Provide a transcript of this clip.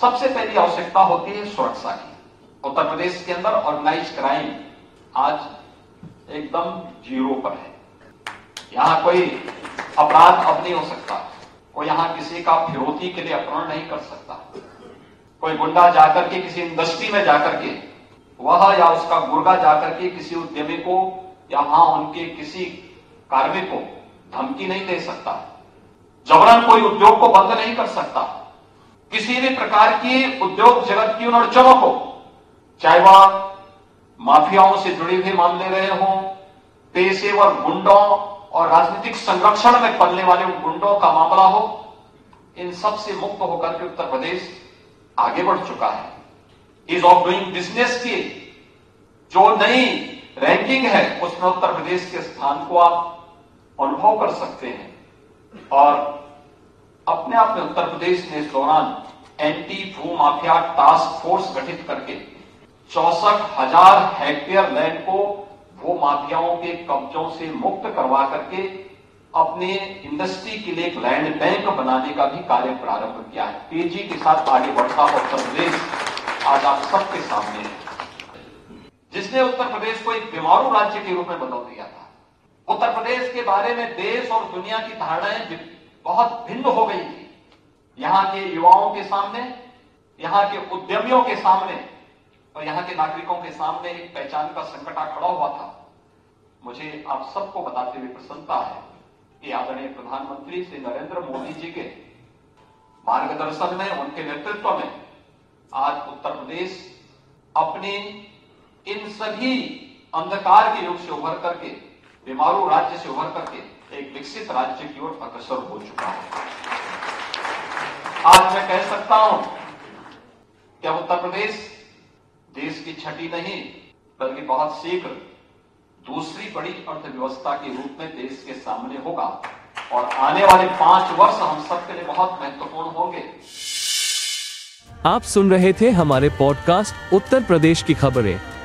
सबसे पहली आवश्यकता होती है सुरक्षा की। उत्तर प्रदेश के अंदर ऑर्गेनाइज क्राइम आज एकदम जीरो पर है। यहाँ कोई अपराध अब नहीं हो सकता, कोई यहाँ किसी का फिरौती के लिए अपहरण नहीं कर सकता, कोई गुंडा जाकर के किसी इंडस्ट्री में जाकर के वह या उसका गुर्गा जाकर के किसी उद्यमी को या वहां उनके किसी कार्मिक को धमकी नहीं दे सकता, जबरन कोई उद्योग को बंद नहीं कर सकता। किसी भी प्रकार की उद्योग जगत की उन अड़चनों को, चाहे वह माफियाओं से जुड़े हुए मामले रहे हों, पेशेवर गुंडों और राजनीतिक संरक्षण में पलने वाले उन गुंडों का मामला हो, इन सब से मुक्त होकर के उत्तर प्रदेश आगे बढ़ चुका है। इज ऑफ डूइंग बिजनेस की जो नई रैंकिंग है उसमें उत्तर प्रदेश के स्थान को आप अनुभव कर सकते हैं और अपने आप में उत्तर प्रदेश ने इस दौरान एंटी भू माफिया टास्क फोर्स गठित करके 64,000 हेक्टेयर लैंड को वो माफियाओं के कब्जों से मुक्त करवा करके अपने इंडस्ट्री के लिए एक लैंड बैंक बनाने का भी कार्य प्रारंभ किया है। तेजी के साथ आगे बढ़ता हुआ उत्तर प्रदेश आज आप सबके सामने है, जिसने उत्तर प्रदेश को एक बीमारू राज्य के रूप में बदल दिया था। उत्तर प्रदेश के बारे में देश और दुनिया की धारणाएं बहुत भिन्न हो गई थी। यहाँ के युवाओं के सामने, यहाँ के उद्यमियों के सामने और यहाँ के नागरिकों के सामने एक पहचान का संकट आ खड़ा हुआ था। मुझे आप सबको बताते हुए प्रसन्नता है कि आदरणीय प्रधानमंत्री श्री नरेंद्र मोदी जी के मार्गदर्शन में, उनके नेतृत्व में आज उत्तर प्रदेश अपने इन सभी अंधकार के युग से उभर करके, बीमारू राज्य से उभर करके एक विकसित राज्य की ओर अग्रसर हो चुका है। आज मैं कह सकता हूं कि उत्तर प्रदेश देश की छठी नहीं बल्कि बहुत शीघ्र दूसरी बड़ी अर्थव्यवस्था के रूप में देश के सामने होगा और आने वाले 5 वर्ष हम सबके लिए बहुत महत्वपूर्ण होंगे। आप सुन रहे थे हमारे पॉडकास्ट उत्तर प्रदेश की खबरें।